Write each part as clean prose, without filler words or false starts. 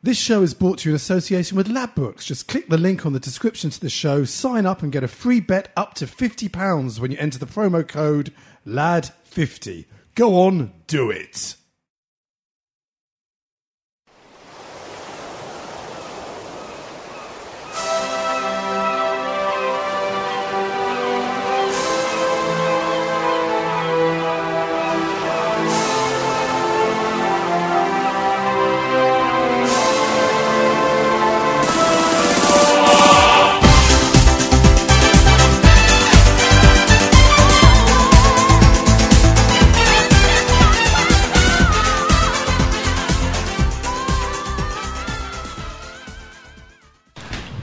This show is brought to you in association with Labbooks. Just click the link on the description to the show, sign up and get a free bet up to £50 when you enter the promo code LAD50. Go on, do it.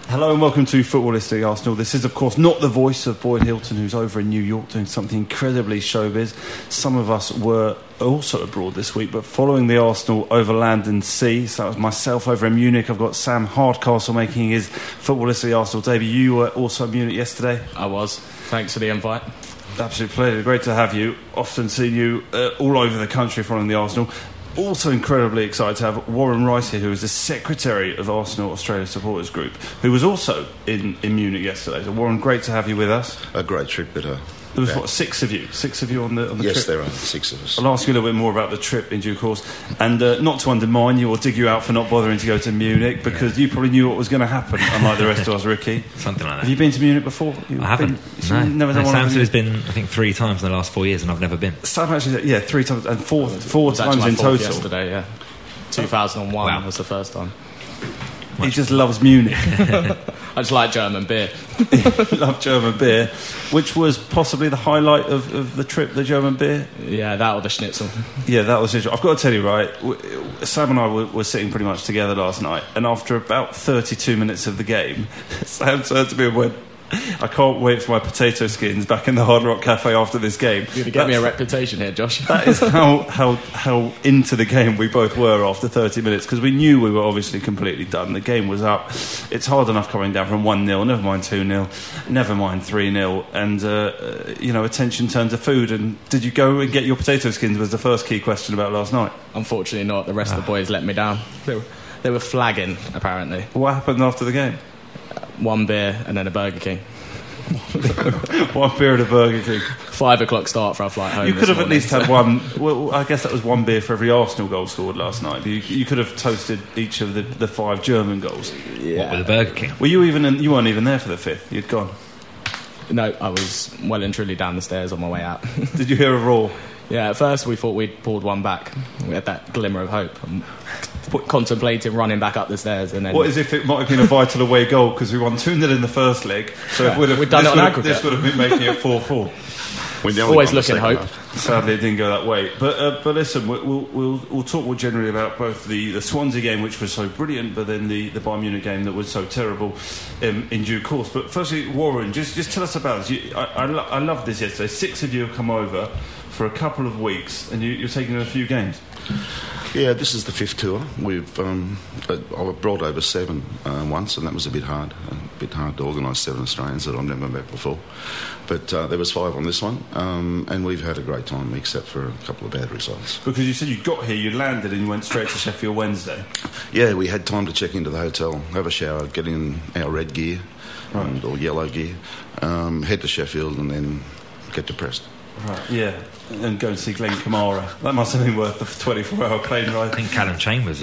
Hello and welcome to Footballistic Arsenal. This is, of course, not the voice of Boyd Hilton, who's over in New York doing something incredibly showbiz. Some of us were also abroad this week, but following the Arsenal over land and sea. So that was myself over in Munich. I've got Sam Hardcastle making his Footballistic Arsenal debut. You were also in Munich yesterday. I was. Thanks for the invite. Absolute pleasure. Great to have you. Often seen you all over the country following the Arsenal. Also incredibly excited to have Warren Rice here, who is the secretary of Arsenal Australia Supporters Group, who was also in Munich yesterday. So Warren, great to have you with us. A great trip, but there was what, six of you on the trip? Yes, there are six of us. I'll ask you a little bit more about the trip in due course, and not to undermine you or dig you out for not bothering to go to Munich, because you probably knew what was going to happen, unlike the rest of us, Ricky. Something like that. Have you been to Munich before? I haven't. No, Samson has been, I think, three times in the last 4 years, and I've never been. Sam actually, three times, and four times in total. Yesterday, 2001 was the first time. He just loves Munich. I just like German beer. Love German beer, which was possibly the highlight of the trip, the German beer. Yeah, that or the schnitzel. Yeah, that was it. I've got to tell you, right, Sam and I were sitting pretty much together last night, and after about 32 minutes of the game, Sam turned to me and went, I can't wait for my potato skins back in the Hard Rock Cafe after this game. You're going to get me a reputation here, Josh. That is how into the game we both were after 30 minutes, because we knew we were obviously completely done. The game was up. It's hard enough coming down from 1-0, never mind 2-0, never mind 3-0, and attention turned to food. And did you go and get your potato skins was the first key question about last night. Unfortunately not. The rest of the boys let me down. They were flagging, apparently. What happened after the game? One beer and then a Burger King. One beer and a Burger King. 5 o'clock start for our flight home. You could have at least had one. Well, I guess that was one beer for every Arsenal goal scored last night. You could have toasted each of the five German goals. Yeah. What, with a Burger King? Were you even? You weren't even there for the fifth. You'd gone. No, I was well and truly down the stairs on my way out. Did you hear a roar? Yeah. At first, we thought we'd pulled one back. We had that glimmer of hope. Contemplating running back up the stairs, and then what is if it might have been a vital away goal, because we won 2-0 in the first leg, so if we'd done it on aggregate, this would have been making it 4-4. Always looking hope. Sadly, it didn't go that way. But listen, we'll talk more generally about both the Swansea game, which was so brilliant, but then the Bayern Munich game that was so terrible in due course. But firstly, Warren, just tell us about this. I loved this yesterday. Six of you have come over for a couple of weeks, and you're taking a few games. Yeah, this is the fifth tour. We've I was brought over seven once, and that was a bit hard to organise seven Australians that I've never met before. But there was five on this one, and we've had a great time, except for a couple of bad results. Because you said you got here, you landed, and you went straight to Sheffield Wednesday. Yeah, we had time to check into the hotel, have a shower, get in our red gear, right, or yellow gear, head to Sheffield, and then get depressed. Right. Yeah, and go and see Glenn Kamara. That must have been worth the 24-hour plane ride. I think Callum Chambers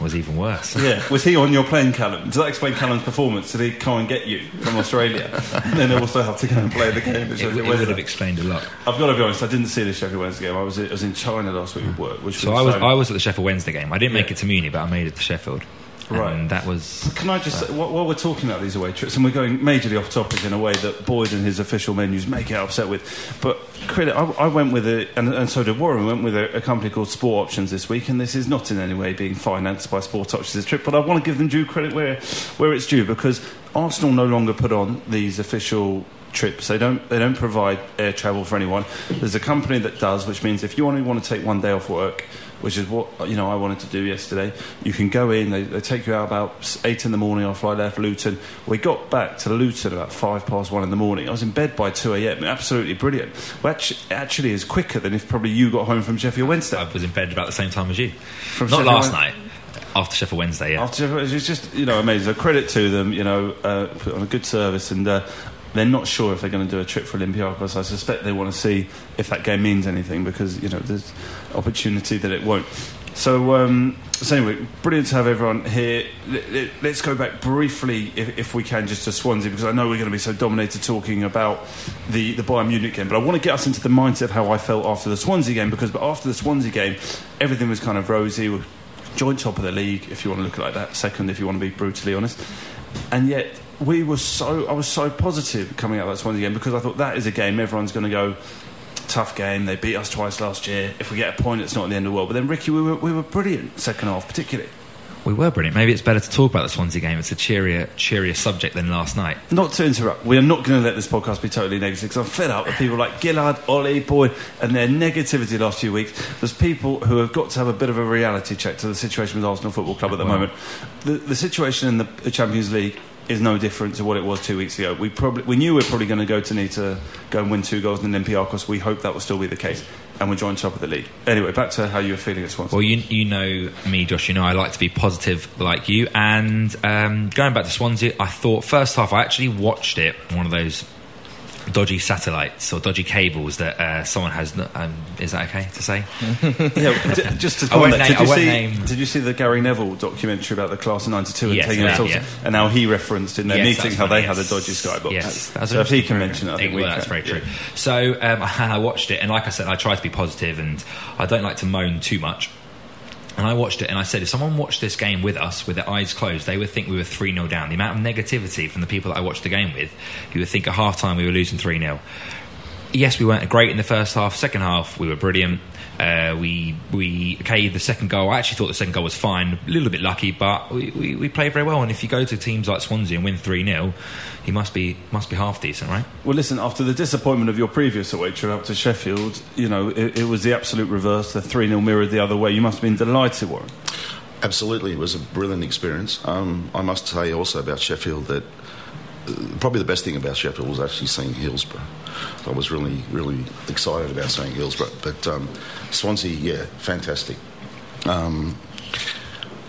was even worse. Yeah, was he on your plane, Callum? Does that explain Callum's performance? Did he come and get you from Australia and then also have to go and play the game? It would have explained a lot. I've got to be honest, I didn't see the Sheffield Wednesday game. I was in China last week at work. I was at the Sheffield Wednesday game. I didn't make it to Munich, but I made it to Sheffield. Right. And that was... Can I just... while we're talking about these away trips, and we're going majorly off topic in a way that Boyd and his official menus may get upset with, but credit, I went with a... And so did Warren. We went with a company called Sport Options this week, and this is not in any way being financed by Sport Options this trip, but I want to give them due credit where it's due, because Arsenal no longer put on these official... trips. They don't provide air travel for anyone. There's a company that does, which means if you only want to take one day off work, which is what I wanted to do yesterday, you can go in. They take you out about 8 a.m. I fly there for Luton. We got back to Luton about 1:05 a.m. I was in bed by 2 a.m. Absolutely brilliant. Which actually is quicker than if probably you got home from Sheffield Wednesday. I was in bed about the same time as you. Not last night. After Sheffield Wednesday, yeah. It was just amazing. So credit to them, put on a good service and. They're not sure if they're going to do a trip for Olympiacos. I suspect they want to see if that game means anything because, there's opportunity that it won't. So anyway, brilliant to have everyone here. Let's go back briefly, if we can, just to Swansea, because I know we're going to be so dominated talking about the Bayern Munich game, but I want to get us into the mindset of how I felt after the Swansea game, because after the Swansea game, everything was kind of rosy. We're joint top of the league, if you want to look at it like that, second, if you want to be brutally honest. And yet... I was so positive coming out of that Swansea game because I thought that is a game everyone's going to go, tough game, they beat us twice last year, if we get a point it's not the end of the world. But then Ricky, we were brilliant second half particularly. We were brilliant. Maybe it's better to talk about the Swansea game. It's a cheerier subject than last night. Not to interrupt, we are not going to let this podcast be totally negative because I'm fed up with people like Gillard, Ollie, Boyd and their negativity last few weeks. There's people who have got to have a bit of a reality check to the situation with Arsenal Football Club at the moment. The situation in the Champions League is no different to what it was 2 weeks ago. We knew we were probably going to go to need to go and win 2 goals in Olympiacos. We hope that will still be the case. And we're joint top of the league. Anyway, back to how you were feeling at Swansea. Well, you know me, Josh. You know I like to be positive like you. And going back to Swansea, I thought first half, I actually watched it, one of those dodgy satellites or dodgy cables that someone has... is that okay to say? Yeah, just to comment, did you see the Gary Neville documentary about the class of 92 and taking it all? And how he referenced in their meeting how they had a dodgy skybox. Yes, so if he can mention it, I think we can. That's very true. So I watched it, and like I said, I try to be positive, and I don't like to moan too much. And I watched it and I said, if someone watched this game with us, with their eyes closed, they would think we were 3-0 down. The amount of negativity from the people that I watched the game with, you would think at half-time we were losing 3-0. Yes, we weren't great in the first half. Second half, we were brilliant. The second goal, I actually thought the second goal was fine. A little bit lucky, but we played very well. And if you go to teams like Swansea and win 3-0, you must be half decent, right? Well, listen, after the disappointment of your previous away trip up to Sheffield, it was the absolute reverse. The 3-0 mirrored the other way. You must have been delighted, Warren. Absolutely. It was a brilliant experience. I must say also about Sheffield that probably the best thing about Sheffield was actually seeing Hillsborough. I was really, really excited about seeing Hillsborough. But Swansea, fantastic.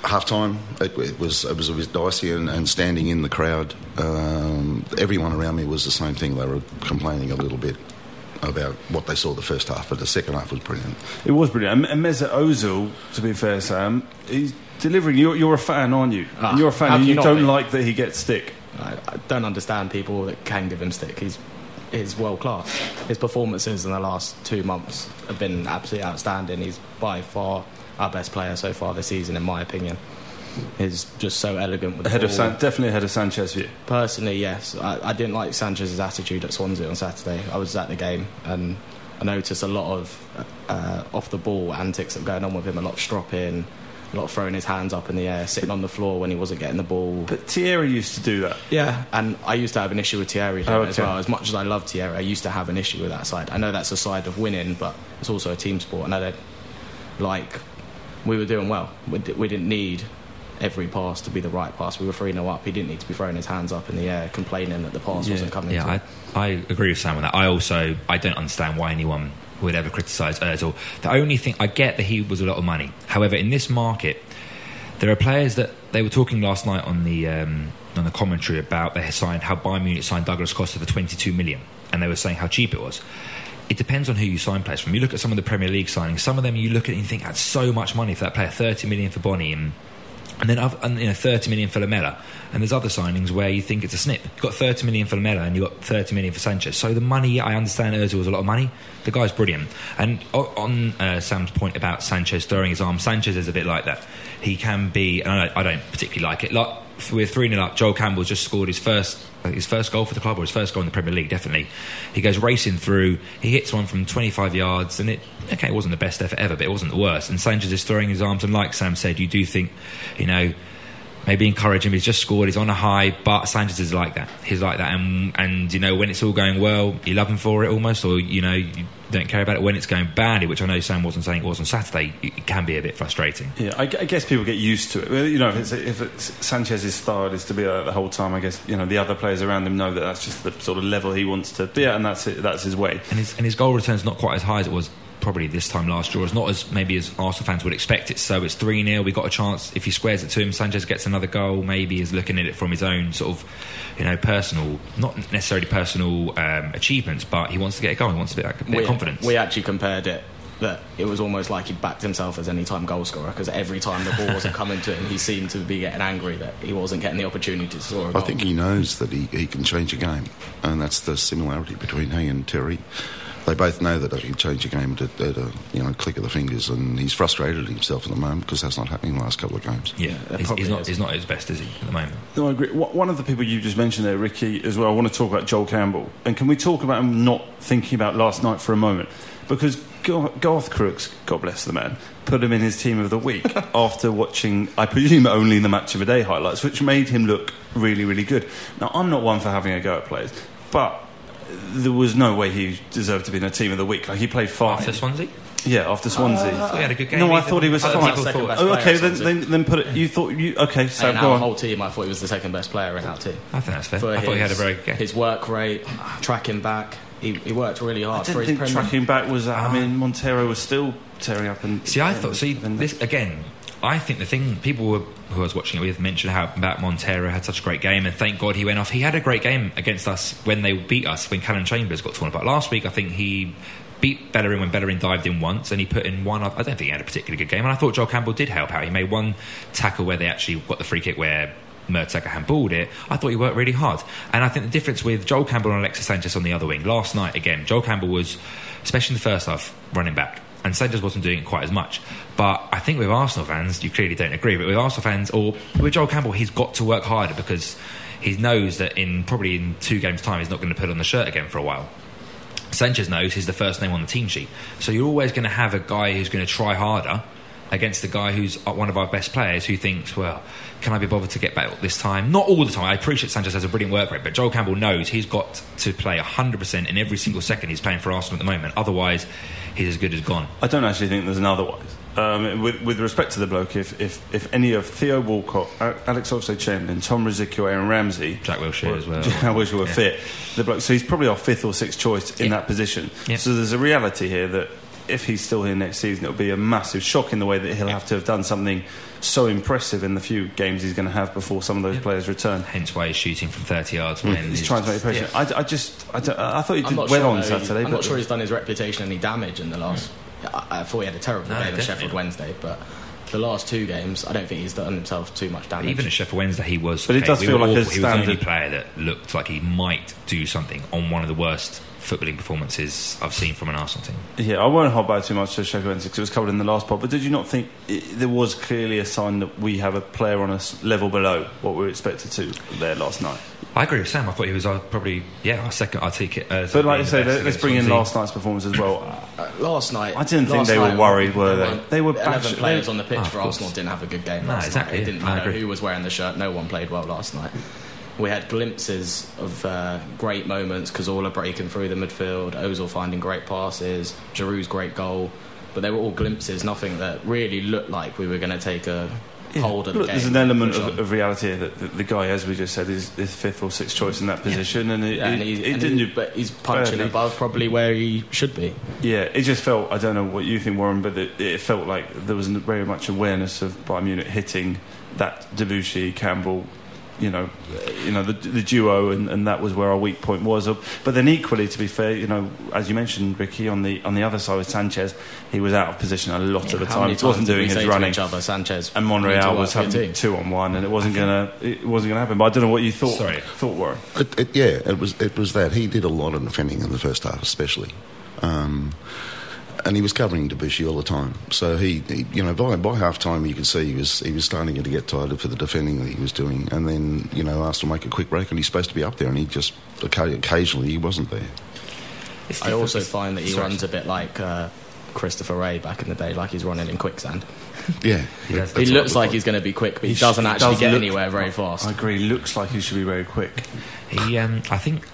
Half-time, it was a bit dicey and standing in the crowd, everyone around me was the same thing. They were complaining a little bit about what they saw the first half, but the second half was brilliant. It was brilliant. And Mesut Ozil, to be fair, Sam, he's delivering. You're a fan, aren't you? You're a fan and you don't like that he gets stick. I don't understand people that can give him stick. He's world class. His performances in the last 2 months have been absolutely outstanding. He's by far our best player so far this season, in my opinion. He's just so elegant with the ball. Definitely ahead of Sanchez for you. Personally, yes. I didn't like Sanchez's attitude at Swansea on Saturday. I was at the game and I noticed a lot of off-the-ball antics that were going on with him, a lot of stropping, a lot of throwing his hands up in the air, sitting on the floor when he wasn't getting the ball. But Thierry used to do that. Yeah, and I used to have an issue with Thierry as well. As much as I love Thierry, I used to have an issue with that side. I know that's a side of winning, but it's also a team sport. And I don't like... We were doing well. We didn't need every pass to be the right pass. We were 3-0 up. He didn't need to be throwing his hands up in the air, complaining that the pass wasn't coming. Yeah, I agree with Sam on that. I don't understand why anyone would ever criticise Ozil. The only thing, I get that he was a lot of money. However, in this market, there are players that they were talking last night on the commentary about how Bayern Munich signed Douglas Costa for 22 million, and they were saying how cheap it was. It depends on who you sign players from. You look at some of the Premier League signings, some of them you look at and you think that's so much money for that player, 30 million for Bonny and And then, you know, 30 million for Lamela. And there's other signings where you think it's a snip. You've got 30 million for Lamela and you've got 30 million for Sanchez. So the money, I understand Ozil was a lot of money. The guy's brilliant. And on Sam's point about Sanchez throwing his arm, Sanchez is a bit like that. He can be, and I don't particularly like it. Like, we're 3-0 up. Joel Campbell just scored his first goal for the club, or his first goal in the Premier League, definitely. He goes racing through. He hits one from 25 yards, and it wasn't the best effort ever, but it wasn't the worst. And Sanchez is throwing his arms, and like Sam said, you do think, you know, maybe encourage him. He's just scored. He's on a high, but Sanchez is like that. He's like that, and you know, when it's all going well, you love him for it almost, or you know, you don't care about it. When it's going badly, which I know Sam wasn't saying it was on Saturday, it can be a bit frustrating. Yeah, I guess people get used to it. You know, if it's Sanchez's style is to be like that the whole time, I guess, you know, the other players around him know that that's just the sort of level he wants to be at, and that's it, that's his way. And his goal return's not quite as high as it was probably this time last year. It's not as maybe as Arsenal fans would expect it. So it's 3-0. We got a chance. If he squares it to him, Sanchez gets another goal. Maybe is looking at it from his own sort of, you know, personal, not necessarily personal achievements, but he wants to get a goal. He wants a bit of confidence. We actually compared it that it was almost like he backed himself as any-time goal scorer, because every time the ball wasn't coming to him, he seemed to be getting angry that he wasn't getting the opportunity to score a goal. I think he knows that he can change a game, and that's the similarity between he and Terry. They both know that they can change a game at a click of the fingers, and he's frustrated himself at the moment because that's not happening in the last couple of games. Yeah, he's not at his best, is he, at the moment? No, I agree. One of the people you just mentioned there, Ricky, as well, I want to talk about Joel Campbell. And can we talk about him not thinking about last night for a moment? Because Garth Crooks, God bless the man, put him in his team of the week after watching, I presume, only the Match of the Day highlights, which made him look really, really good. Now, I'm not one for having a go at players, but there was no way he deserved to be in a team of the week. Like, he played fine. After Swansea? Yeah, after Swansea. I thought he had a good game. No, I thought he was fine. Then put it. You thought you okay? So in our whole team, I thought he was the second best player in our team. I think that's fair. I thought he had a very good game. His work rate, tracking back. He worked really hard. I didn't think tracking back was. I mean, Montero was still tearing up and. See, I thought. See, this again. I think the thing who I was watching it with mentioned how Matt Montero had such a great game, and thank God he went off. He had a great game against us when they beat us, when Callum Chambers got torn apart. Last week, I think he beat Bellerin when Bellerin dived in once, and he put in one. I don't think he had a particularly good game, and I thought Joel Campbell did help out. He made one tackle where they actually got the free kick where Mertesacker handballed it. I thought he worked really hard. And I think the difference with Joel Campbell and Alexis Sanchez on the other wing, last night again, Joel Campbell was, especially in the first half, running back. And Sanchez wasn't doing it quite as much. But I think with Arsenal fans, you clearly don't agree, but with Arsenal fans, or with Joel Campbell, he's got to work harder because he knows that in 2 games' time, he's not going to put on the shirt again for a while. Sanchez knows he's the first name on the team sheet. So you're always going to have a guy who's going to try harder against the guy who's one of our best players, who thinks, well, can I be bothered to get back this time? Not all the time. I appreciate Sanchez has a brilliant work rate, but Joel Campbell knows he's got to play 100% in every single second he's playing for Arsenal at the moment. Otherwise, he's as good as gone. I don't actually think there's an otherwise. With respect to the bloke, if any of Theo Walcott, Alex Oxlade-Chamberlain, Tom Rizzicchio, Aaron Ramsey, Jack Wilshere as well, I wish we were fit. The bloke, so he's probably our 5th or 6th choice in that position. Yeah. So there's a reality here that if he's still here next season, it'll be a massive shock in the way that he'll have to have done something so impressive in the few games he's going to have before some of those players return. Hence why he's shooting from 30 yards. When he's trying to make pressure. Yeah. I thought he did well on Saturday. I'm not sure he's done his reputation any damage in the last. I thought he had a terrible game at Sheffield Wednesday, but the last 2 games, I don't think he's done himself too much damage. Even at Sheffield Wednesday, he was. But it does feel like he was the only player that looked like he might do something on one of the worst footballing performances I've seen from an Arsenal team. Yeah, I won't hold back too much to Sheffield Wednesday because it was covered in the last pod. But did you not think there was clearly a sign that we have a player on a level below what we were expected to there last night? I agree with Sam. I thought he was our second. I'll take it. But like I say, let's bring in last night's performance as well. Last night, I didn't think they were worried, were they? They were 11 players on the pitch for Arsenal didn't have a good game last night. They didn't know who was wearing the shirt. No one played well last night. We had glimpses of great moments, Cazorla breaking through the midfield, Ozil finding great passes, Giroud's great goal, but they were all glimpses, nothing that really looked like we were going to take a hold of the game. There's an element of reality here that the guy, as we just said, is his 5th or 6th choice in that position, but he's punching above probably where he should be. Yeah, it just felt, I don't know what you think, Warren, but it felt like there was very much awareness of Bayern Munich hitting that Debuchy, Campbell, the duo, and that was where our weak point was. But then equally, to be fair, as you mentioned, Ricky, on the other side with Sanchez, he was out of position a lot of the time. He wasn't doing his running. Each other, Sanchez and Monreal was having 2-on-1, and it wasn't gonna happen. But I don't know what you thought. Sorry. Warren. It was that he did a lot of defending in the first half, especially. And he was covering Debuchy all the time. So he by half time you could see he was starting to get tired for the defending that he was doing. And then, Arsenal make a quick break and he's supposed to be up there, and he just occasionally he wasn't there. I also find that he runs a bit like Christopher Ray back in the day, like he's running in quicksand. Yeah, he looks like he's going to be quick, but he doesn't actually get anywhere very fast. I agree. Looks like he should be very quick. I think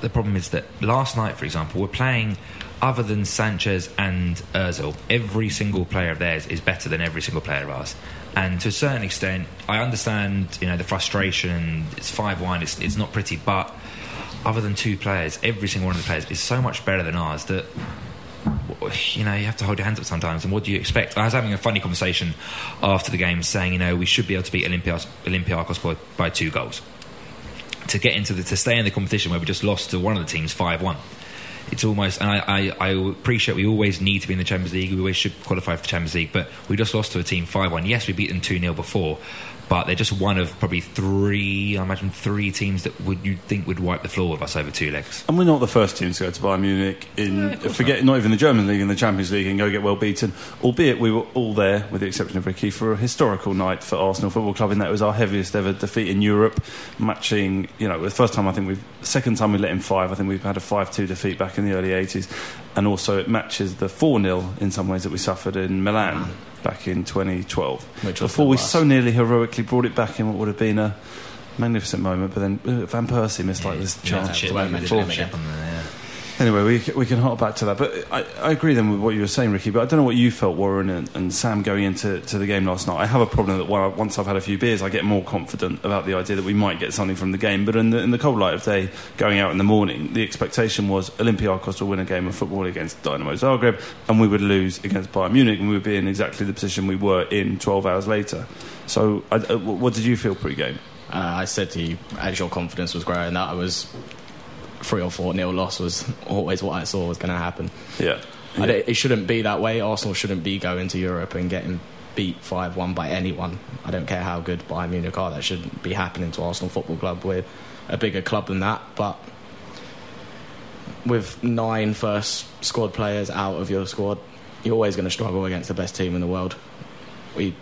the problem is that last night, for example, we're playing. Other than Sanchez and Ozil, every single player of theirs is better than every single player of ours. And to a certain extent, I understand, the frustration. It's 5-1. It's not pretty, but other than two players, every single one of the players is so much better than ours that. You have to hold your hands up sometimes. And what do you expect? I was having a funny conversation after the game saying, we should be able to beat Olympiacos by 2 goals to get to stay in the competition where we just lost to one of the teams 5-1. It's almost, and I appreciate we always need to be in the Champions League. We always should qualify for the Champions League, but we just lost to a team 5-1. Yes, we beat them 2-0 before, but they're just one of probably three teams that you'd think would wipe the floor with us over 2 legs. And we're not the first team to go to Bayern Munich, not even the German League, in the Champions League, and go get well beaten, albeit we were all there, with the exception of Ricky, for a historical night for Arsenal Football Club, in that it was our heaviest ever defeat in Europe, matching, the first time second time we let in 5, I think we've had a 5-2 defeat back in the early 80s, and also it matches the 4-0 in some ways that we suffered in Milan. Back in 2012, before we so nearly heroically brought it back in what would have been a magnificent moment, but then Van Persie missed this chance. Anyway, we can hop back to that. But I agree then with what you were saying, Ricky, but I don't know what you felt, Warren and Sam, going into the game last night. I have a problem that once I've had a few beers, I get more confident about the idea that we might get something from the game. But in the cold light of day, going out in the morning, the expectation was Olympiacos will win a game of football against Dynamo Zagreb, and we would lose against Bayern Munich, and we would be in exactly the position we were in 12 hours later. So what did you feel pre-game? I said to you, as your confidence was growing, that I was... 3 or 4-0 loss was always what I saw was going to happen. Yeah. It shouldn't be that way. Arsenal shouldn't be going to Europe and getting beat 5-1 by anyone. I don't care how good Bayern Munich are. That shouldn't be happening to Arsenal Football Club. We're a bigger club than that, but with 9 first squad players out of your squad, you're always going to struggle against the best team in the world. We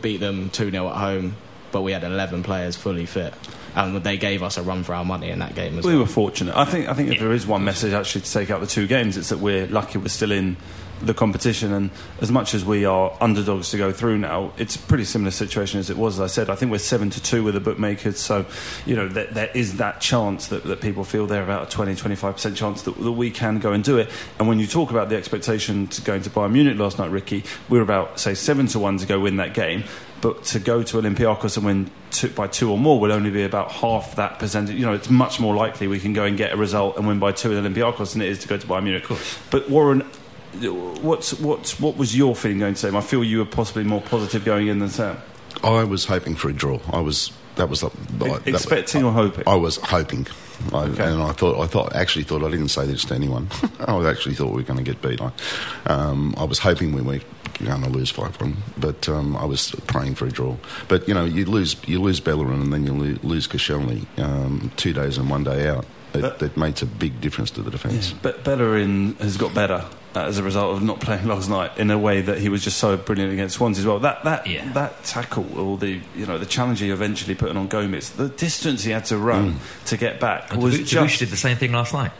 beat them 2-0 at home, but we had 11 players fully fit. And they gave us a run for our money in that game as well. We were fortunate. I think if there is one message actually to take out the 2 games, it's that we're lucky we're still in the competition. And as much as we are underdogs to go through now, it's a pretty similar situation as it was, as I said. I think we're 7-2 with the bookmakers. So, there is that chance that people feel they're about a 20-25% chance that we can go and do it. And when you talk about the expectation to going to Bayern Munich last night, Ricky, we were about, say, 7-1 to go win that game. But to go to Olympiacos and win by 2 or more will only be about half that percentage. It's much more likely we can go and get a result and win by 2 in Olympiacos than it is to go to Bayern Munich. But Warren, what was your feeling going to say? I feel you were possibly more positive going in than Sam. I was hoping for a draw. Expecting or hoping? I was hoping. And I thought I didn't say this to anyone. I actually thought we were going to get beat. I was hoping we were going to lose 5-1, but I was praying for a draw. But you lose Bellerin and then you lose Koscielny 2 days and 1 day out. That makes a big difference to the defence. Yeah. But Bellerin has got better as a result of not playing last night, in a way that he was just so brilliant against Swansea as well. That tackle, or the challenge he eventually put on Gomez, the distance he had to run to get back, and was just. Debuchy did the same thing last night.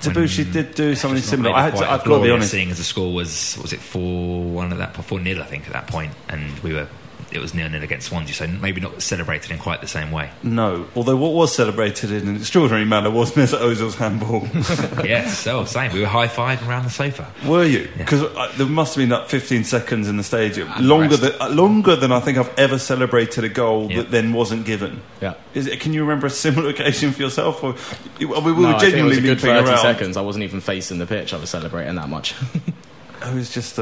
Debuchy did do something similar. I've got to be honest. Seeing as the score was it 4-1 at that point, 4-0 I think at that point, and it was 0-0 against Swansea, so maybe not celebrated in quite the same way. No, although what was celebrated in an extraordinary manner was Mesut Ozil's handball. Yes, so same. We were high-fiving around the sofa. Were you? Because there must have been that 15 seconds in the stadium. Longer than I think I've ever celebrated a goal that then wasn't given. Yeah. Can you remember a similar occasion for yourself? Or, were genuinely good 30 around. Seconds. I wasn't even facing the pitch. I was celebrating that much. It was just,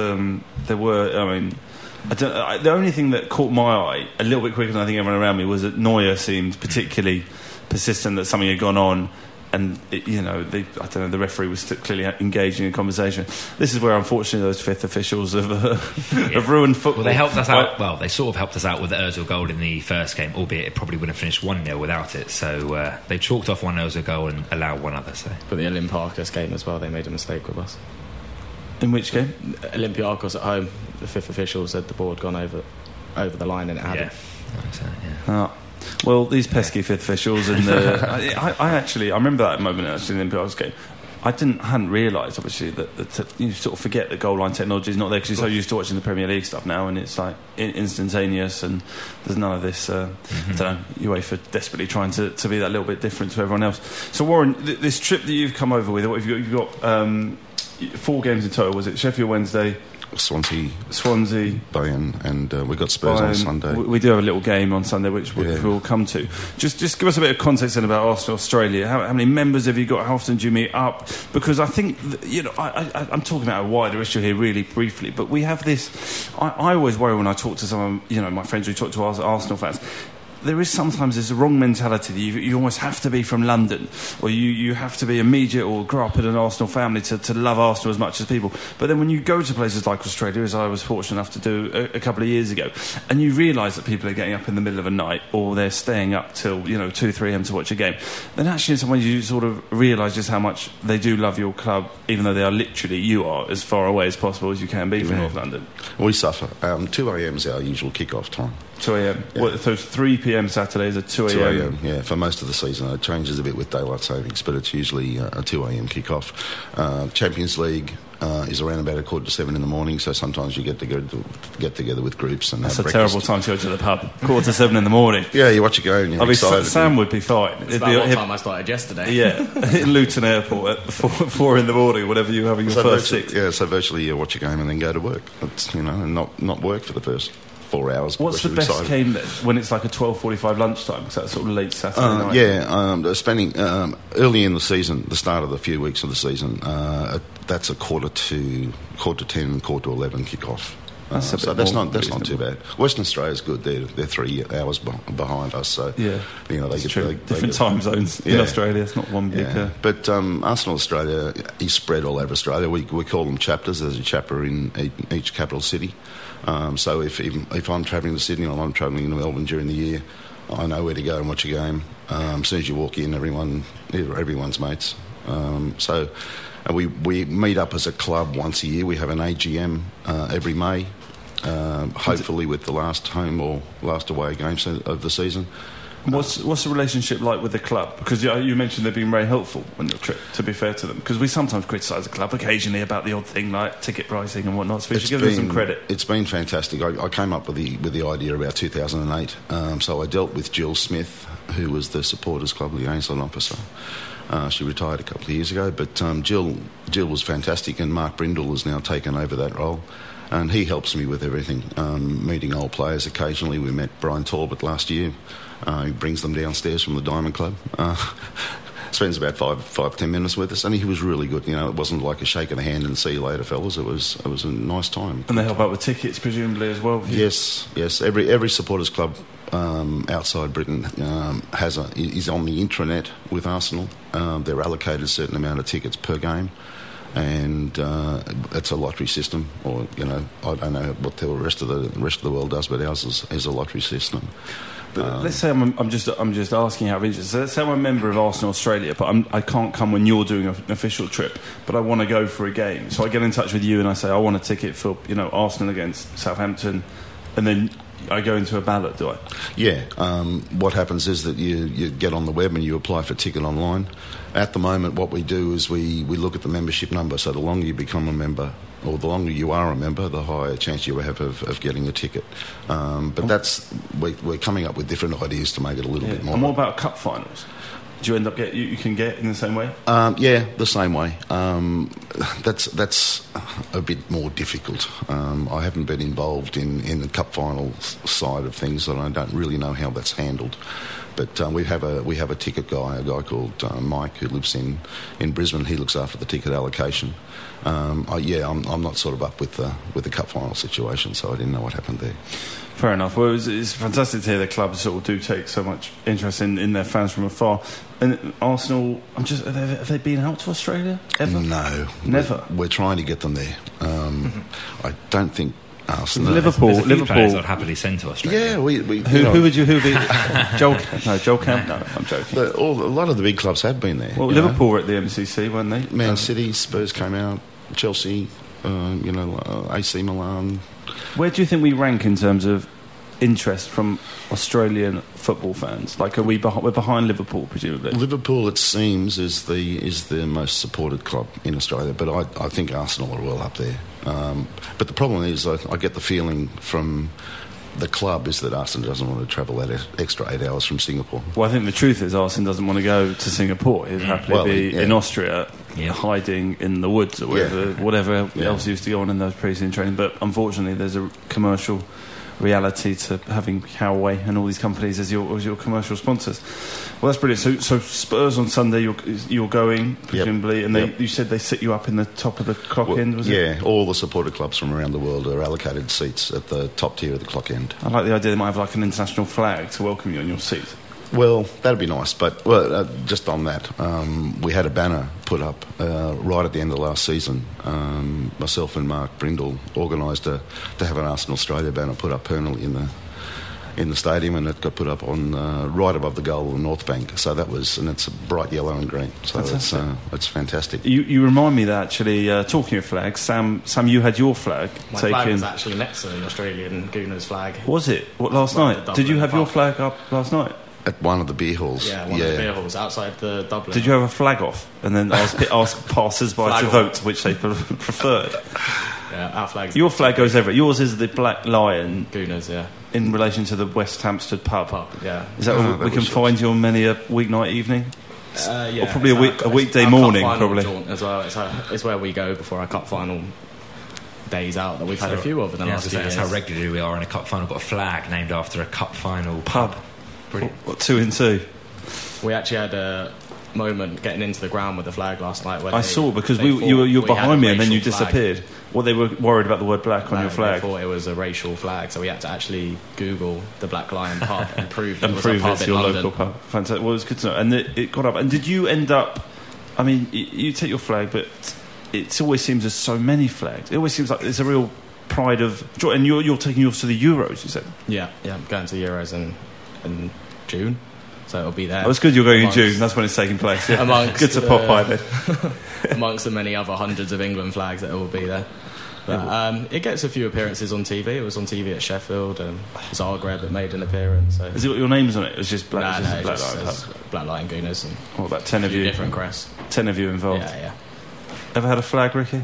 The only thing that caught my eye a little bit quicker than I think everyone around me was that Neuer seemed particularly persistent that something had gone on, and it, you know, I don't know, the referee was clearly engaging in conversation. This is where, unfortunately, those fifth officials have ruined football. Well, they helped us out. Well, they sort of helped us out with the Ozil goal in the first game, albeit it probably would have finished 1-0 without it. So they chalked off one Ozil goal and allowed one other. So, but the Olympiacos game as well, they made a mistake with us. In which game? Olympiacos at home. The fifth official said the board gone over the line and it hadn't. Yeah. Well, these pesky fifth officials and I remember that moment actually in the Olympiacos game. I hadn't realised obviously that you sort of forget that goal line technology is not there because you're so used to watching the Premier League stuff now, and it's like instantaneous, and there's none of this. I don't know, UEFA desperately trying to be that little bit different to everyone else. So Warren, this trip that you've come over with, what have you got? You've got 4 games in total, was it? Sheffield Wednesday, Swansea, Bayern, and we've got Spurs on Sunday. We do have a little game on Sunday, which we'll come to. Just give us a bit of context then about Arsenal Australia. How many members have you got? How often do you meet up? Because I think I'm talking about a wider issue here really briefly, but we have this. I always worry when I talk to some of my friends who talk to Arsenal fans. There is sometimes this wrong mentality that you almost have to be from London, or you have to be immediate or grow up in an Arsenal family to love Arsenal as much as people. But then when you go to places like Australia, as I was fortunate enough to do a couple of years ago, and you realise that people are getting up in the middle of the night, or they're staying up till 2, 3am to watch a game, then actually in some ways you sort of realise just how much they do love your club, even though they are literally, you are as far away as possible as you can be from North London. We suffer. 2am is our usual kick-off time. 2am. Yeah. Well, so 3pm Saturdays are 2am. Yeah, for most of the season. It changes a bit with daylight savings, but it's usually a 2am kickoff. Champions League is around about 7:15 in the morning, so sometimes you get together with groups and that's have breakfast. That's a terrible time to go to the pub. 7:15 in the morning. Yeah, you watch it go and you're excited. Sam would be fine. It's about what time I started yesterday. Yeah, in Luton Airport at 4 in the morning, whatever you have in your first 6. Yeah, so virtually you watch a game and then go to work. It's, and not work for the first 4 hours. What's the best game then, when it's like a 12:45 lunchtime, because that's sort of late Saturday night? Spending early in the season, the start of the few weeks of the season, that's a 10:45, 11:15 kickoff. That's not too bad. Western Australia's good. They're 3 hours behind us. So they get time zones in Australia. It's not one big. But Arsenal Australia is spread all over Australia. We call them chapters. There's a chapter in each capital city. So if I'm travelling to Sydney or I'm travelling to Melbourne during the year, I know where to go and watch a game. As soon as you walk in, everyone's mates. We meet up as a club once a year. We have an AGM every May, hopefully with the last home or last away games of the season. What's the relationship like with the club? Because you mentioned they've been very helpful on your trip, to be fair to them. Because we sometimes criticise the club occasionally about the odd thing like ticket pricing and whatnot, so we should give them some credit. It's been fantastic. I came up with the idea about 2008. So I dealt with Jill Smith, who was the supporters club liaison officer. She retired a couple of years ago, but Jill was fantastic, and Mark Brindle has now taken over that role. And he helps me with everything, meeting old players occasionally. We met Brian Talbot last year. He brings them downstairs from the Diamond Club. Spends about 5-10 minutes with us, and he was really good. It wasn't like a shake of the hand and see you later, fellas. It was a nice time. And they help out with tickets, presumably, as well? Yes. Every supporters club outside Britain is on the intranet with Arsenal. They're allocated a certain amount of tickets per game. And it's a lottery system, or I don't know what the rest of the world does, but ours is a lottery system. But let's say I'm just asking out of interest. So let's say I'm a member of Arsenal Australia, but I can't come when you're doing an official trip, but I want to go for a game. So I get in touch with you and I say I want a ticket for Arsenal against Southampton, and then I go into a ballot, do I? Yeah. What happens is that you get on the web and you apply for a ticket online. At the moment, what we do is we look at the membership number. So the longer you become a member, or the longer you are a member, the higher chance you have of getting a ticket. But that's we're coming up with different ideas to make it a little bit more. And what about cup finals? Do you end up you can get in the same way? The same way. That's a bit more difficult. I haven't been involved in the cup final side of things, and I don't really know how that's handled. But we have a ticket guy, a guy called Mike, who lives in Brisbane. He looks after the ticket allocation. I'm not sort of up with the cup final situation, so I didn't know what happened there. Fair enough. Well, it's fantastic to hear the clubs sort of do take so much interest in their fans from afar. And Arsenal, have they been out to Australia ever? No, never. We're trying to get them there. I don't think. Arsenal. Liverpool players I'd happily send to Australia. Yeah, who would be? Joel Campbell. No, I'm joking. A lot of the big clubs have been there. Well, Liverpool were at the MCC, weren't they? Man City, Spurs came out, Chelsea, AC Milan. Where do you think we rank in terms of interest from Australian football fans? Like, we're behind Liverpool, presumably. Liverpool, it seems, is the most supported club in Australia, but I think Arsenal are well up there. But the problem is, I get the feeling from the club is that Arsenal doesn't want to travel that extra 8 hours from Singapore. Well, I think the truth is Arsenal doesn't want to go to Singapore. He'd happily be in Austria, hiding in the woods or whatever else used to go on in those pre-season training. But unfortunately, there's a commercial reality to having Huawei and all these companies as your commercial sponsors. Well, that's brilliant. So Spurs on Sunday, you're going presumably, and you said they sit you up in the top of the clock end. Was it? All the supporter clubs from around the world are allocated seats at the top tier of the clock end. I like the idea they might have like an international flag to welcome you on your seat. Well, that'd be nice, but just on that, we had a banner put up right at the end of last season. Myself and Mark Brindle organised to have an Arsenal Australia banner put up permanently in the stadium, and it got put up on right above the goal of the North Bank. So that was, and it's bright yellow and green. So it's fantastic. You remind me that actually, talking of flags, Sam, you had your flag taken. My flag was actually next to the Australian Gooner's flag. Was it? What, last night? Did you have your flag up last night? At one of the beer halls. Yeah, one of the beer halls outside the Dublin. Did you have a flag off and then ask passers-by to vote which they preferred? Yeah, our flag. Your flag goes everywhere. Yours is the Black Lion. Gooners, yeah. In relation to the West Hampstead pub. Yeah. Is that what we can find you on many a weeknight evening? Yeah. Or probably a weekday morning, probably. As well. It's where we go before our cup final days out that we've had a few of in the last few years. That's how regularly we are in a cup final. We've got a flag named after a cup final pub. What, 2 and 2? We actually had a moment getting into the ground with the flag last night. Where I saw, because you were behind me and then you disappeared. Well, they were worried about the word black on your flag. They thought it was a racial flag, so we had to actually Google the Black Lion pub and prove it was a pub in London. Local pub. Fantastic. Well, it was good to know. And it got up. And did you end up... I mean, you take your flag, but it always seems there's so many flags. It always seems like there's a real pride of... And you're taking yours to the Euros, you said? Yeah, I'm going to the Euros in June, so it'll be there. Oh, it's good you're going in June. That's when it's taking place. Yeah. Good to pop by then. Amongst the many other hundreds of England flags that will be there. But, it gets a few appearances on TV. It was on TV at Sheffield and Zagreb. It made an appearance. So. Has it got your names on it? It was just Black Lion. Black Lion Gooners. And what about 10 of you? Different crests. 10 of you involved. Yeah. Ever had a flag, Ricky?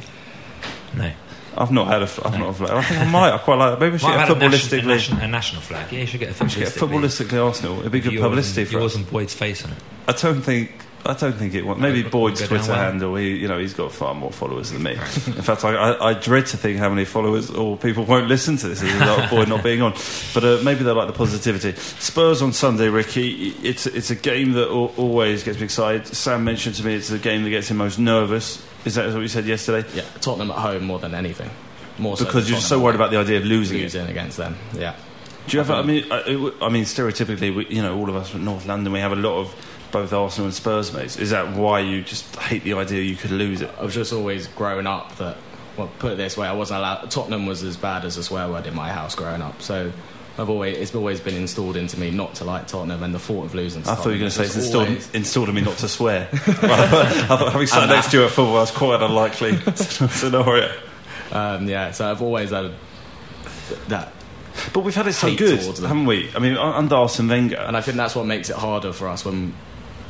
No. I've not had a flag. I think I might. I quite like that. Maybe we should get a national flag. Yeah, you should get a footballistically Arsenal. It'd be good publicity for yours and Boyd's face on it. I don't think it. Maybe Boyd's Twitter handle. He's got far more followers than me. In fact, I dread to think how many followers or people won't listen to this as a result of Boyd not being on. But maybe they like the positivity. Spurs on Sunday, Ricky. It's a game that always gets me excited. Sam mentioned to me it's the game that gets him most nervous. Is that what you said yesterday? Yeah, Tottenham at home more than anything. More so because you're so worried about the idea of losing against them. Yeah. Do you ever? I mean, stereotypically, all of us from North London, we have a lot of both Arsenal and Spurs mates. Is that why you just hate the idea you could lose it? I was just always growing up that, well, put it this way, I wasn't allowed. Tottenham was as bad as a swear word in my house growing up. So it's always been installed into me not to like Tottenham, and the thought of losing. I thought you were going to say it's installed in me not to swear. I thought having sat next to you at football was quite unlikely scenario. So I've always had that. But we've had it so good, haven't we? I mean, under Arsene Wenger, and I think that's what makes it harder for us when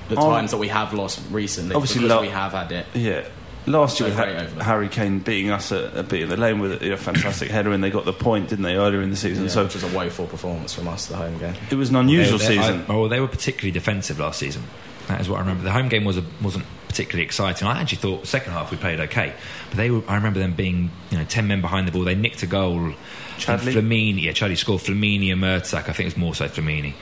the times that we have lost recently, obviously we have had it. Yeah. Last year we had Harry Kane beating us at beating the lane with a fantastic header, and they got the point, didn't they, earlier in the season? Yeah, so which was a woeful performance from us, the home game. It was an unusual season. They were particularly defensive last season. That is what I remember. The home game wasn't particularly exciting. I actually thought second half we played okay, but I remember them being 10 men behind the ball. They nicked a goal. Chadley scored. Flamini and Mertesacker. I think it was more so Flamini.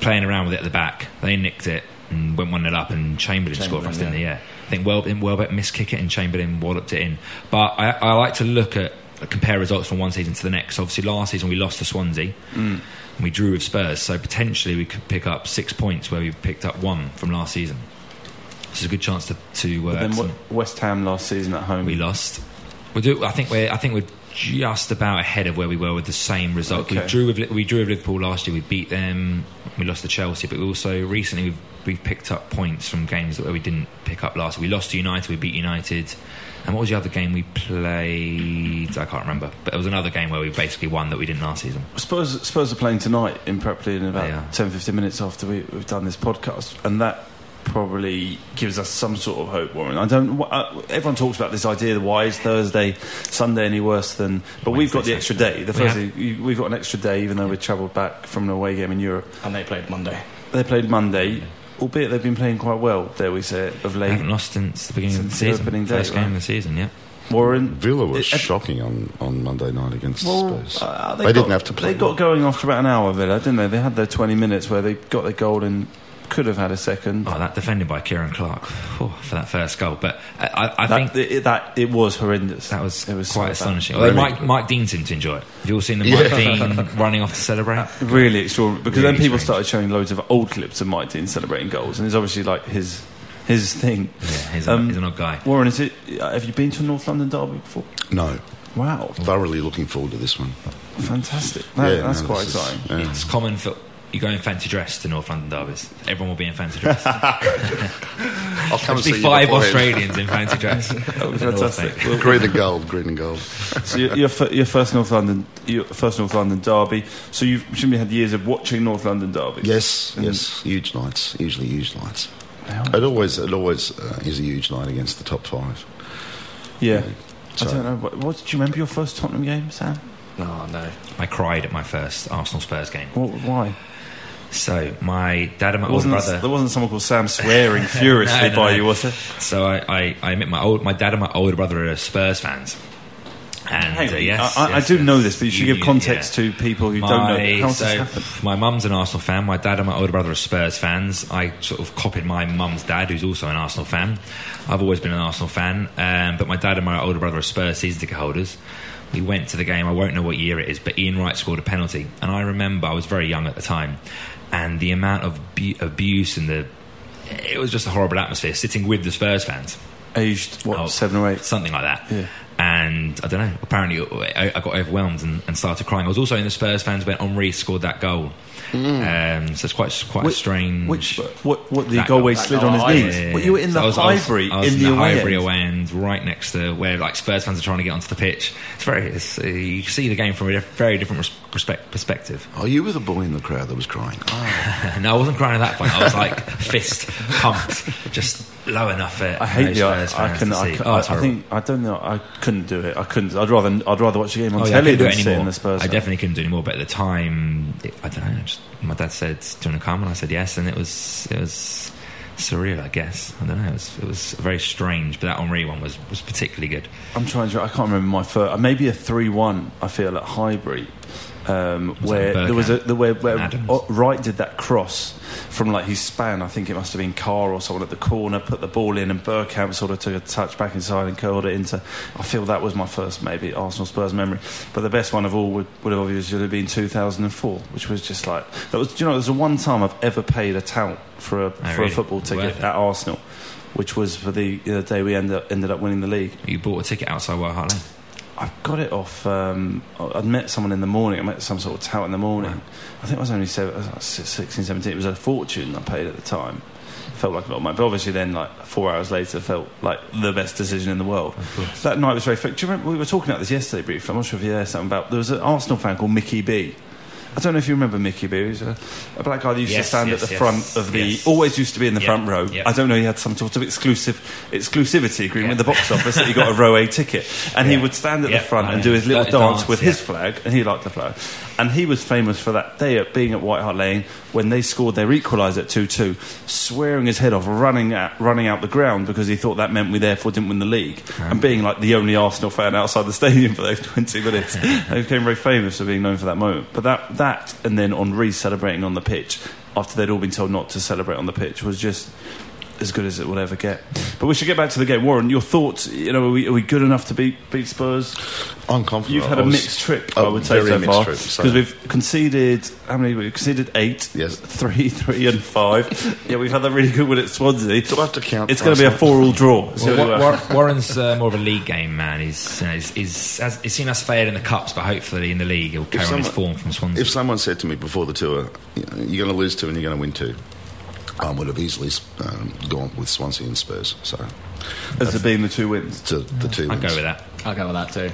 playing around with it at the back. They nicked it and went 1-0 up, and Chamberlain scored fast in the air. I think Welbeck miskicked it and Chamberlain walloped it in. But I like to look at, compare results from one season to the next. Obviously last season we lost to Swansea and we drew with Spurs, so potentially we could pick up 6 points where we picked up one from last season. So it's a good chance to but then West Ham last season at home we lost. I think we're just about ahead of where we were with the same result. Okay. We drew with Liverpool last year. We beat them. We lost to Chelsea, but we also recently we've picked up points from games where we didn't pick up last year. We lost to United. We beat United. And what was the other game we played? I can't remember. But it was another game where we basically won that we didn't last season. Spurs are playing tonight in Prep League in about 10-15 minutes after we've done this podcast, and that probably gives us some sort of hope, Warren. Everyone talks about this idea, why is Sunday any worse than... But Wednesday, we've got the extra day. We've got an extra day, even though we're travelled back from an away game in Europe. And they played Monday. Albeit they've been playing quite well, dare we say it, of late. They haven't lost since the beginning of the season. First game of the season, yeah. Warren, Villa was shocking on Monday night against Spurs. They didn't have to play. They got going after about an hour, Villa, didn't they? They had their 20 minutes where they got their goal and could have had a second. Oh, that defended by Kieran Clark for that first goal. But I think it was horrendous. It was quite astonishing. Although Mike Dean seemed to enjoy it. Have you all seen the Mike Dean running off to celebrate? Really extraordinary. Because then people started showing loads of old clips of Mike Dean celebrating goals, and it's obviously like his thing. Yeah, he's an odd guy. Warren, have you been to a North London derby before? No. Wow. Thoroughly looking forward to this one. Fantastic. That's quite exciting. Yeah. It's common for... You go in fancy dress to North London derbies. Everyone will be in fancy dress. I'll come and see five Australians in fancy dress. That was fantastic. Green and gold. So your first North London derby. So you've surely had years of watching North London derbies. Yes. Huge nights. Usually huge nights. It always is a huge night against the top five. Yeah. So, I don't know. Do you remember your first Tottenham game, Sam? Oh no. I cried at my first Arsenal Spurs game. Why? So my dad and my older brother... There wasn't someone called Sam swearing furiously by you, was there? So I admit my dad and my older brother are Spurs fans. And I know this, but you should give context to people who don't know this. My mum's an Arsenal fan. My dad and my older brother are Spurs fans. I sort of copied my mum's dad, who's also an Arsenal fan. I've always been an Arsenal fan, but my dad and my older brother are Spurs season ticket holders. We went to the game. I won't know what year it is, but Ian Wright scored a penalty, and I remember I was very young at the time, and the amount of abuse and it was just a horrible atmosphere. Sitting with the Spurs fans, aged 7 or 8, something like that. Yeah. And I don't know. Apparently, I got overwhelmed and started crying. I was also in the Spurs fans when Henry scored that goal. So it's quite a strange. The goal slid on his knees. Yeah. Well, you were in the Highbury away end, right next to where like Spurs fans are trying to get onto the pitch. You see the game from a very different perspective. Oh, you were the boy in the crowd that was crying. Oh. No, I wasn't crying at that point. I was like fist pumped, just low enough. I couldn't do it. I'd rather watch the game on telly than sit in the Spurs. I definitely couldn't do it anymore. But at the time, I don't know. My dad said, "Do you want to come?" And I said yes. And it was surreal, I guess. I don't know. It was very strange. But that Henri one was particularly good. I can't remember my first. Maybe a 3-1. I feel at Highbury. Where Wright did that cross from like his span. I think it must have been Carr or someone at the corner, put the ball in, and Bergkamp sort of took a touch back inside and curled it into. I feel that was my first maybe Arsenal Spurs memory, but the best one of all would have obviously have been 2004, which was just like that was. Do you know, it was the one time I've ever paid a tout for a football ticket at Arsenal, which was for the day we ended up winning the league. You bought a ticket outside White Hart Lane. I got it off. I'd met someone in the morning. I met some sort of tout in the morning. Right. I think I was only 16, 17. It was a fortune I paid at the time. Felt like a lot of money, but obviously then, like 4 hours later, felt like the best decision in the world. That night was very. Do you remember we were talking about this yesterday briefly? I'm not sure if you heard something about. There was an Arsenal fan called Mickey B. I don't know if you remember Mickey B. He was a black guy that used to stand at the front of the... Yes. Always used to be in the front row. Yep. I don't know, he had some sort of exclusivity agreement with the box office that he got a row A ticket. And he would stand at the front and do his little dance with his flag, and he liked the flag. And he was famous for that day at being at White Hart Lane when they scored their equaliser at 2-2, swearing his head off, running out the ground because he thought that meant we therefore didn't win the league. And being like the only Arsenal fan outside the stadium for those 20 minutes. They became very famous for being known for that moment. But that and then Henri celebrating on the pitch after they'd all been told not to celebrate on the pitch, was just as good as it will ever get. But we should get back to the game. Warren, your thoughts, you know, are we good enough to beat Spurs? I'm confident. You've had a mixed trip, I would say, so far. Because we've conceded, how many? We've conceded 8, yes. 3, and 5. Yeah, we've had that really good win at Swansea. Don't have to count. It's going to be a 4-all draw. So Warren's more of a league game man. He's seen us fail in the cups, but hopefully in the league he'll carry on his form from Swansea. If someone said to me before the tour, you're going to lose 2 and you're going to win 2, I would have easily gone with Swansea and Spurs. So, has it been the 2 wins? I'll go with that. I'll go with that too.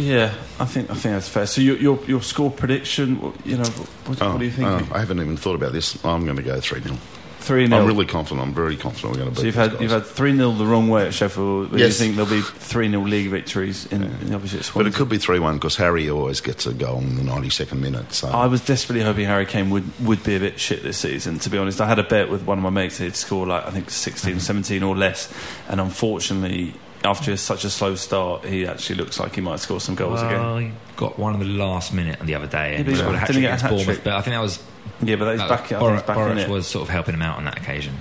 Yeah, I think that's fair. So your score prediction, you know, what do you think? I haven't even thought about this. I'm going to go 3-0. 3-0. I'm really confident. I'm very confident we're going to beat. So you've had 3-0 the wrong way at Sheffield. Yes. You think there'll be 3-0 league victories in the opposite Swansea? But it could be 3-1 because Harry always gets a goal in the 92nd minute. So I was desperately hoping Harry Kane would be a bit shit this season. To be honest, I had a bet with one of my mates that he'd score like I think 16, 17 or less, and unfortunately, after such a slow start, he actually looks like he might score some goals again. He got one in the last minute the other day, and he scored a hat-trick against Bournemouth. But I think that was Boruc was sort of helping him out on that occasion.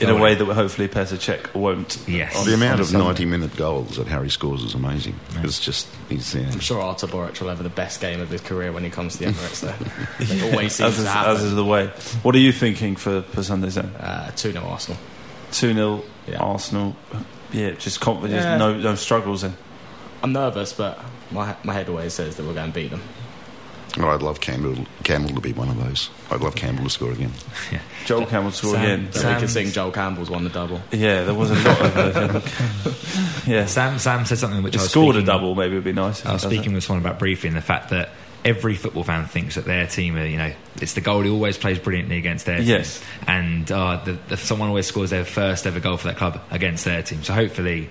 In a way that hopefully Petr Cech won't. Yes. The amount of 90-minute goals that Harry scores is amazing. Yeah. It's just I'm sure Artur Boruc will have the best game of his career when he comes to the Emirates. There, it always seems to happen. As is the way. What are you thinking for Sunday, Sam? 2-0 Arsenal. 2-0 Arsenal. Yeah, just confidence, no struggles in. I'm nervous, but my head always says that we're going to beat them. Oh, I'd love Campbell to be one of those. I'd love Campbell to score again. Yeah. Joel Campbell to score again. So we can sing Joel Campbell's won the double. Yeah, there was a lot of those. Yeah. Sam said something which I scored a double. Maybe it would be nice. I was speaking with someone about briefly, and the fact that every football fan thinks that their team are, you know, it's the goalie who always plays brilliantly against their team. Yes. And someone always scores their first ever goal for that club against their team. So hopefully,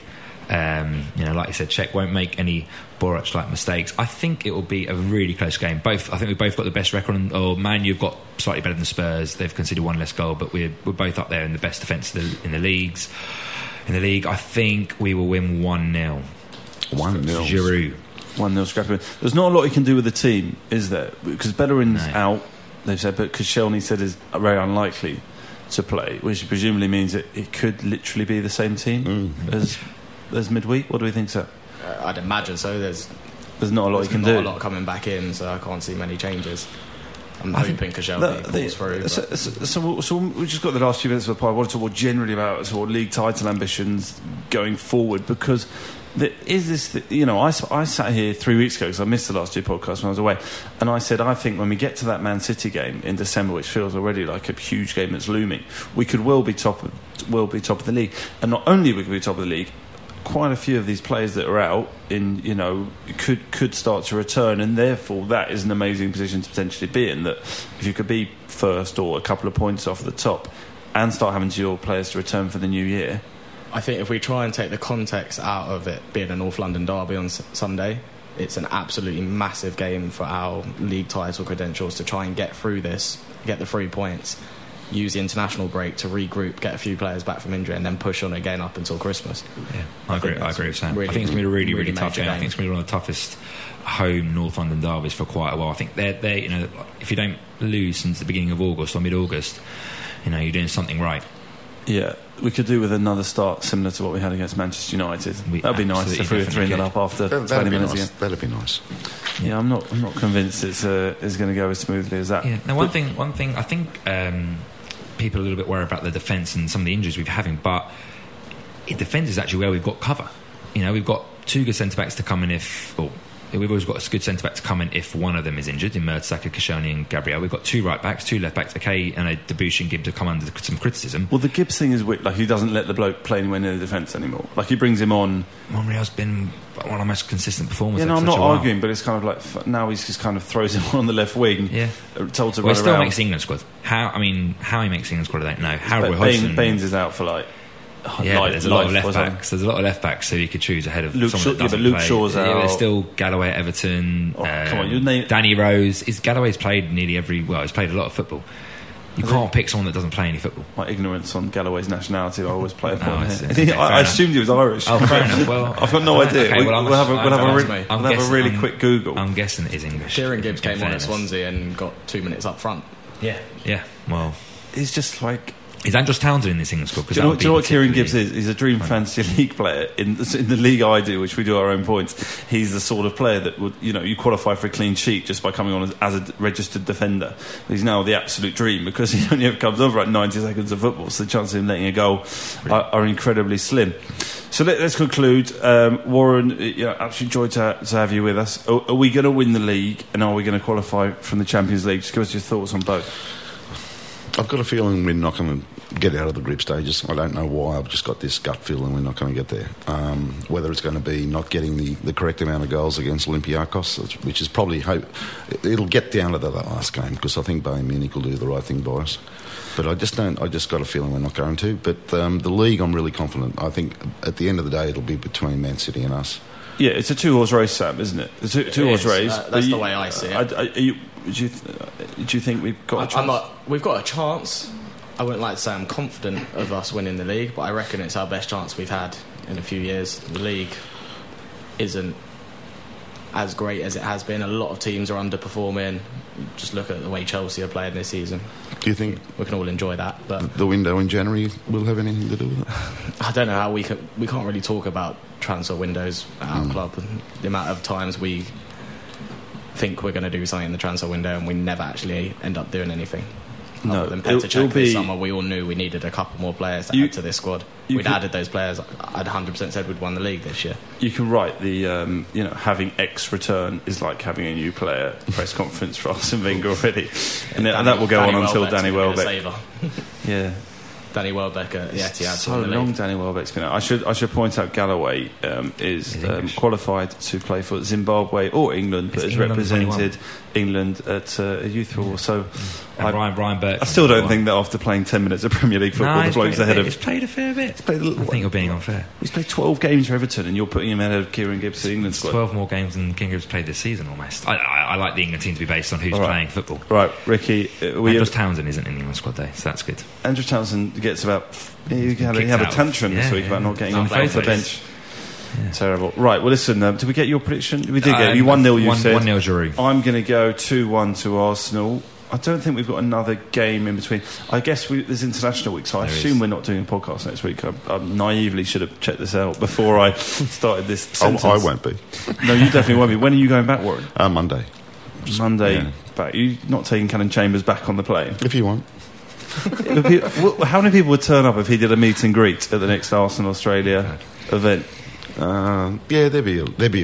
you know, like you said, Cech won't make any Boruc-like mistakes. I think it will be a really close game. I think we've both got the best record, or Man U've got slightly better than Spurs. They've conceded one less goal, but we're both up there in the best defence in the league. I think we will win 1-0. 1-0. Giroud. 1-0 scrapping. There's not a lot he can do with the team, is there? Because Bellerin's out, they've said, but Koscielny said is very unlikely to play, which presumably means that it could literally be the same team as midweek. What do we think, sir? I'd imagine so. There's not a lot he can do. There's not a lot coming back in, so I can't see many changes. I'm hoping Koscielny pulls through. So we've just got the last few minutes of the pod. I want to talk generally about sort of league title ambitions going forward, because I sat here 3 weeks ago because I missed the last 2 podcasts when I was away, and I said I think when we get to that Man City game in December, which feels already like a huge game that's looming, we could well be top of the league. And not only we could be top of the league, quite a few of these players that are out in, you know, could start to return, and therefore that is an amazing position to potentially be in. That if you could be first or a couple of points off the top and start having your players to return for the new year. I think if we try and take the context out of it being a North London derby on Sunday, it's an absolutely massive game for our league title credentials to try and get through this, get the 3 points, use the international break to regroup, get a few players back from injury, and then push on again up until Christmas. Yeah, I agree with Sam. Really, I think it's going to be a really, really, really tough game. I think it's going to be one of the toughest home North London derbies for quite a while. I think they're you know, if you don't lose since the beginning of August or mid-August, you know, you're doing something right. Yeah, we could do with another start similar to what we had against Manchester United. That'd be nice if we were 3-0 up after 20 minutes again. That'd be nice. Yeah, I'm not convinced it's going to go as smoothly as that. Yeah. Now, one thing I think people are a little bit worried about the defence and some of the injuries we've having, but defence is actually where we've got cover. You know, we've got 2 good centre backs to come in We've always got a good centre-back to come in if one of them is injured, in Mertesacker, Koscielny and Gabriel. We've got 2 right-backs, 2 left-backs, okay, and Debuchy and Gibbs have come under some criticism. Well, the Gibbs thing is weird. Like, he doesn't let the bloke play anywhere near the defence anymore. Like, he brings him on. Monreal's been one of the most consistent performers. Yeah, no, I'm not arguing, but it's kind of like now he's just kind of throws him on the left wing. Yeah. Told to run around. He still makes the England squad. How he makes the England squad, I don't know. Harold Hodgson. Baines is out for like... there's a lot of left backs. There's a lot of left backs, so you could choose ahead of Luke someone that doesn't play. Shaw's out. There's still Galloway at Everton. Come on, your name. Danny Rose. Galloway's played nearly every. Well, he's played a lot of football. You can't pick someone that doesn't play any football. My ignorance on Galloway's nationality, I always play a point here. Okay, I assumed he was Irish. Oh, fair enough. Well, I've got no idea. Okay, we'll have a really quick Google. I'm guessing it is English. Kieran Gibbs came on at Swansea and got 2 minutes up front. Yeah. Well, he's just like... He's Andros Townsend in this England squad. Do you know what Kieran Gibbs is? He's a dream fantasy league player. In the league I do, which we do our own points, he's the sort of player that would, you know, you qualify for a clean sheet just by coming on as a registered defender. He's now the absolute dream because he only ever comes over at 90 seconds of football, so the chances of him letting a goal are incredibly slim. So let's conclude. Warren, absolute joy to have you with us. Are we going to win the league, and are we going to qualify from the Champions League? Just give us your thoughts on both. I've got a feeling we're not going to get out of the group stages. I don't know why. I've just got this gut feeling we're not going to get there. Whether it's going to be not getting the correct amount of goals against Olympiacos, which is probably hope. It'll get down to that last game because I think Bayern Munich will do the right thing by us. But I just got a feeling we're not going to. But the league, I'm really confident. I think at the end of the day, it'll be between Man City and us. Yeah, it's a two-horse race, Sam, isn't it? It's a two-horse race. That's the way I see it. Do you think we've got a chance? We've got a chance. I wouldn't like to say I'm confident of us winning the league, but I reckon it's our best chance we've had in a few years. The league isn't as great as it has been. A lot of teams are underperforming. Just look at the way Chelsea are playing this season. Do you think we can all enjoy that? But the window in January will have anything to do with it? I don't know how we can't really talk about transfer windows at our club. And the amount of times we think we're going to do something in the transfer window and we never actually end up doing anything. No, other than Petr Cech this summer, we all knew we needed a couple more players to add to this squad. Added those players. I'd 100% said we'd won the league this year. You can write the, having X return is like having a new player press conference for Arsene Wenger already, and that will go on until Danny Welbeck. Yeah, Danny Welbeck. Yeah, so long Danny Welbeck's been out. I should point out Galloway is qualified to play for Zimbabwe or England, but has represented England at a youth war. So, and Ryan Berk. I still don't think that after playing 10 minutes of Premier League football, the bloke's ahead of. He's played a fair bit. I think you're being unfair. He's played 12 games for Everton, and you're putting him ahead of Kieran Gibbs to England squad. 12 more games than Kieran Gibbs played this season, almost. I like the England team to be based on who's playing football. Right, Ricky. Andros Townsend isn't in the England squad, though, so that's good. Andros Townsend gets about. He had a tantrum this week about not getting on the bench. Yeah. Terrible. Right, well, listen, did we get your prediction? We did get you 1-0, you said. 1-0 Giroud. I'm going to go 2-1 to Arsenal. I don't think we've got another game in between. I guess there's international week, so I assume we're not doing a podcast next week. I naively should have checked this out before I started this sentence. I won't be. No, you definitely won't be. When are you going back, Warren? Monday. Monday back. You're not taking Callum Chambers back on the plane? If you want. How many people would turn up if he did a meet and greet at the next Arsenal-Australia event? There'd be a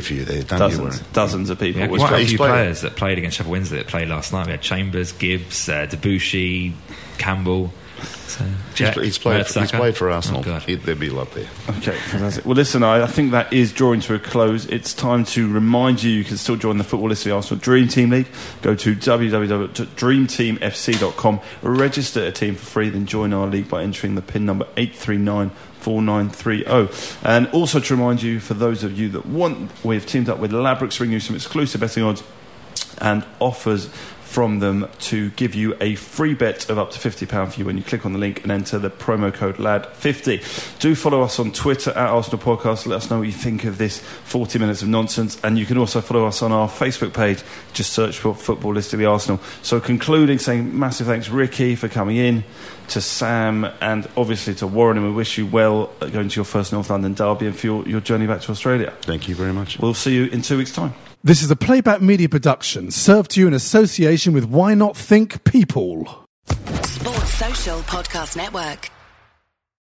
few there. Dozens of people. Quite a few players that played against Sheffield Wednesday that played last night. We had Chambers, Gibbs, Debuchy, Campbell. So, he's played for Arsenal. Oh, there'd be a lot there. Okay, fantastic. Well, listen, I think that is drawing to a close. It's time to remind you can still join the Football List of the Arsenal Dream Team League. Go to www.dreamteamfc.com, register a team for free, then join our league by entering the PIN number 8394930. And also to remind you, for those of you that want, we've teamed up with Labrooks, bringing you some exclusive betting odds and offers from them to give you a free bet of up to £50 for you when you click on the link and enter the promo code LAD50. Do follow us on Twitter at Arsenal Podcast. Let us know what you think of this 40 minutes of nonsense. And you can also follow us on our Facebook page. Just search for Football List of the Arsenal. So concluding, saying massive thanks, Ricky, for coming in, to Sam, and obviously to Warren, and we wish you well going to your first North London derby and for your journey back to Australia. Thank you very much. We'll see you in 2 weeks' time. This is a Playback Media production, served to you in association with Why Not Think People. Sports Social Podcast Network.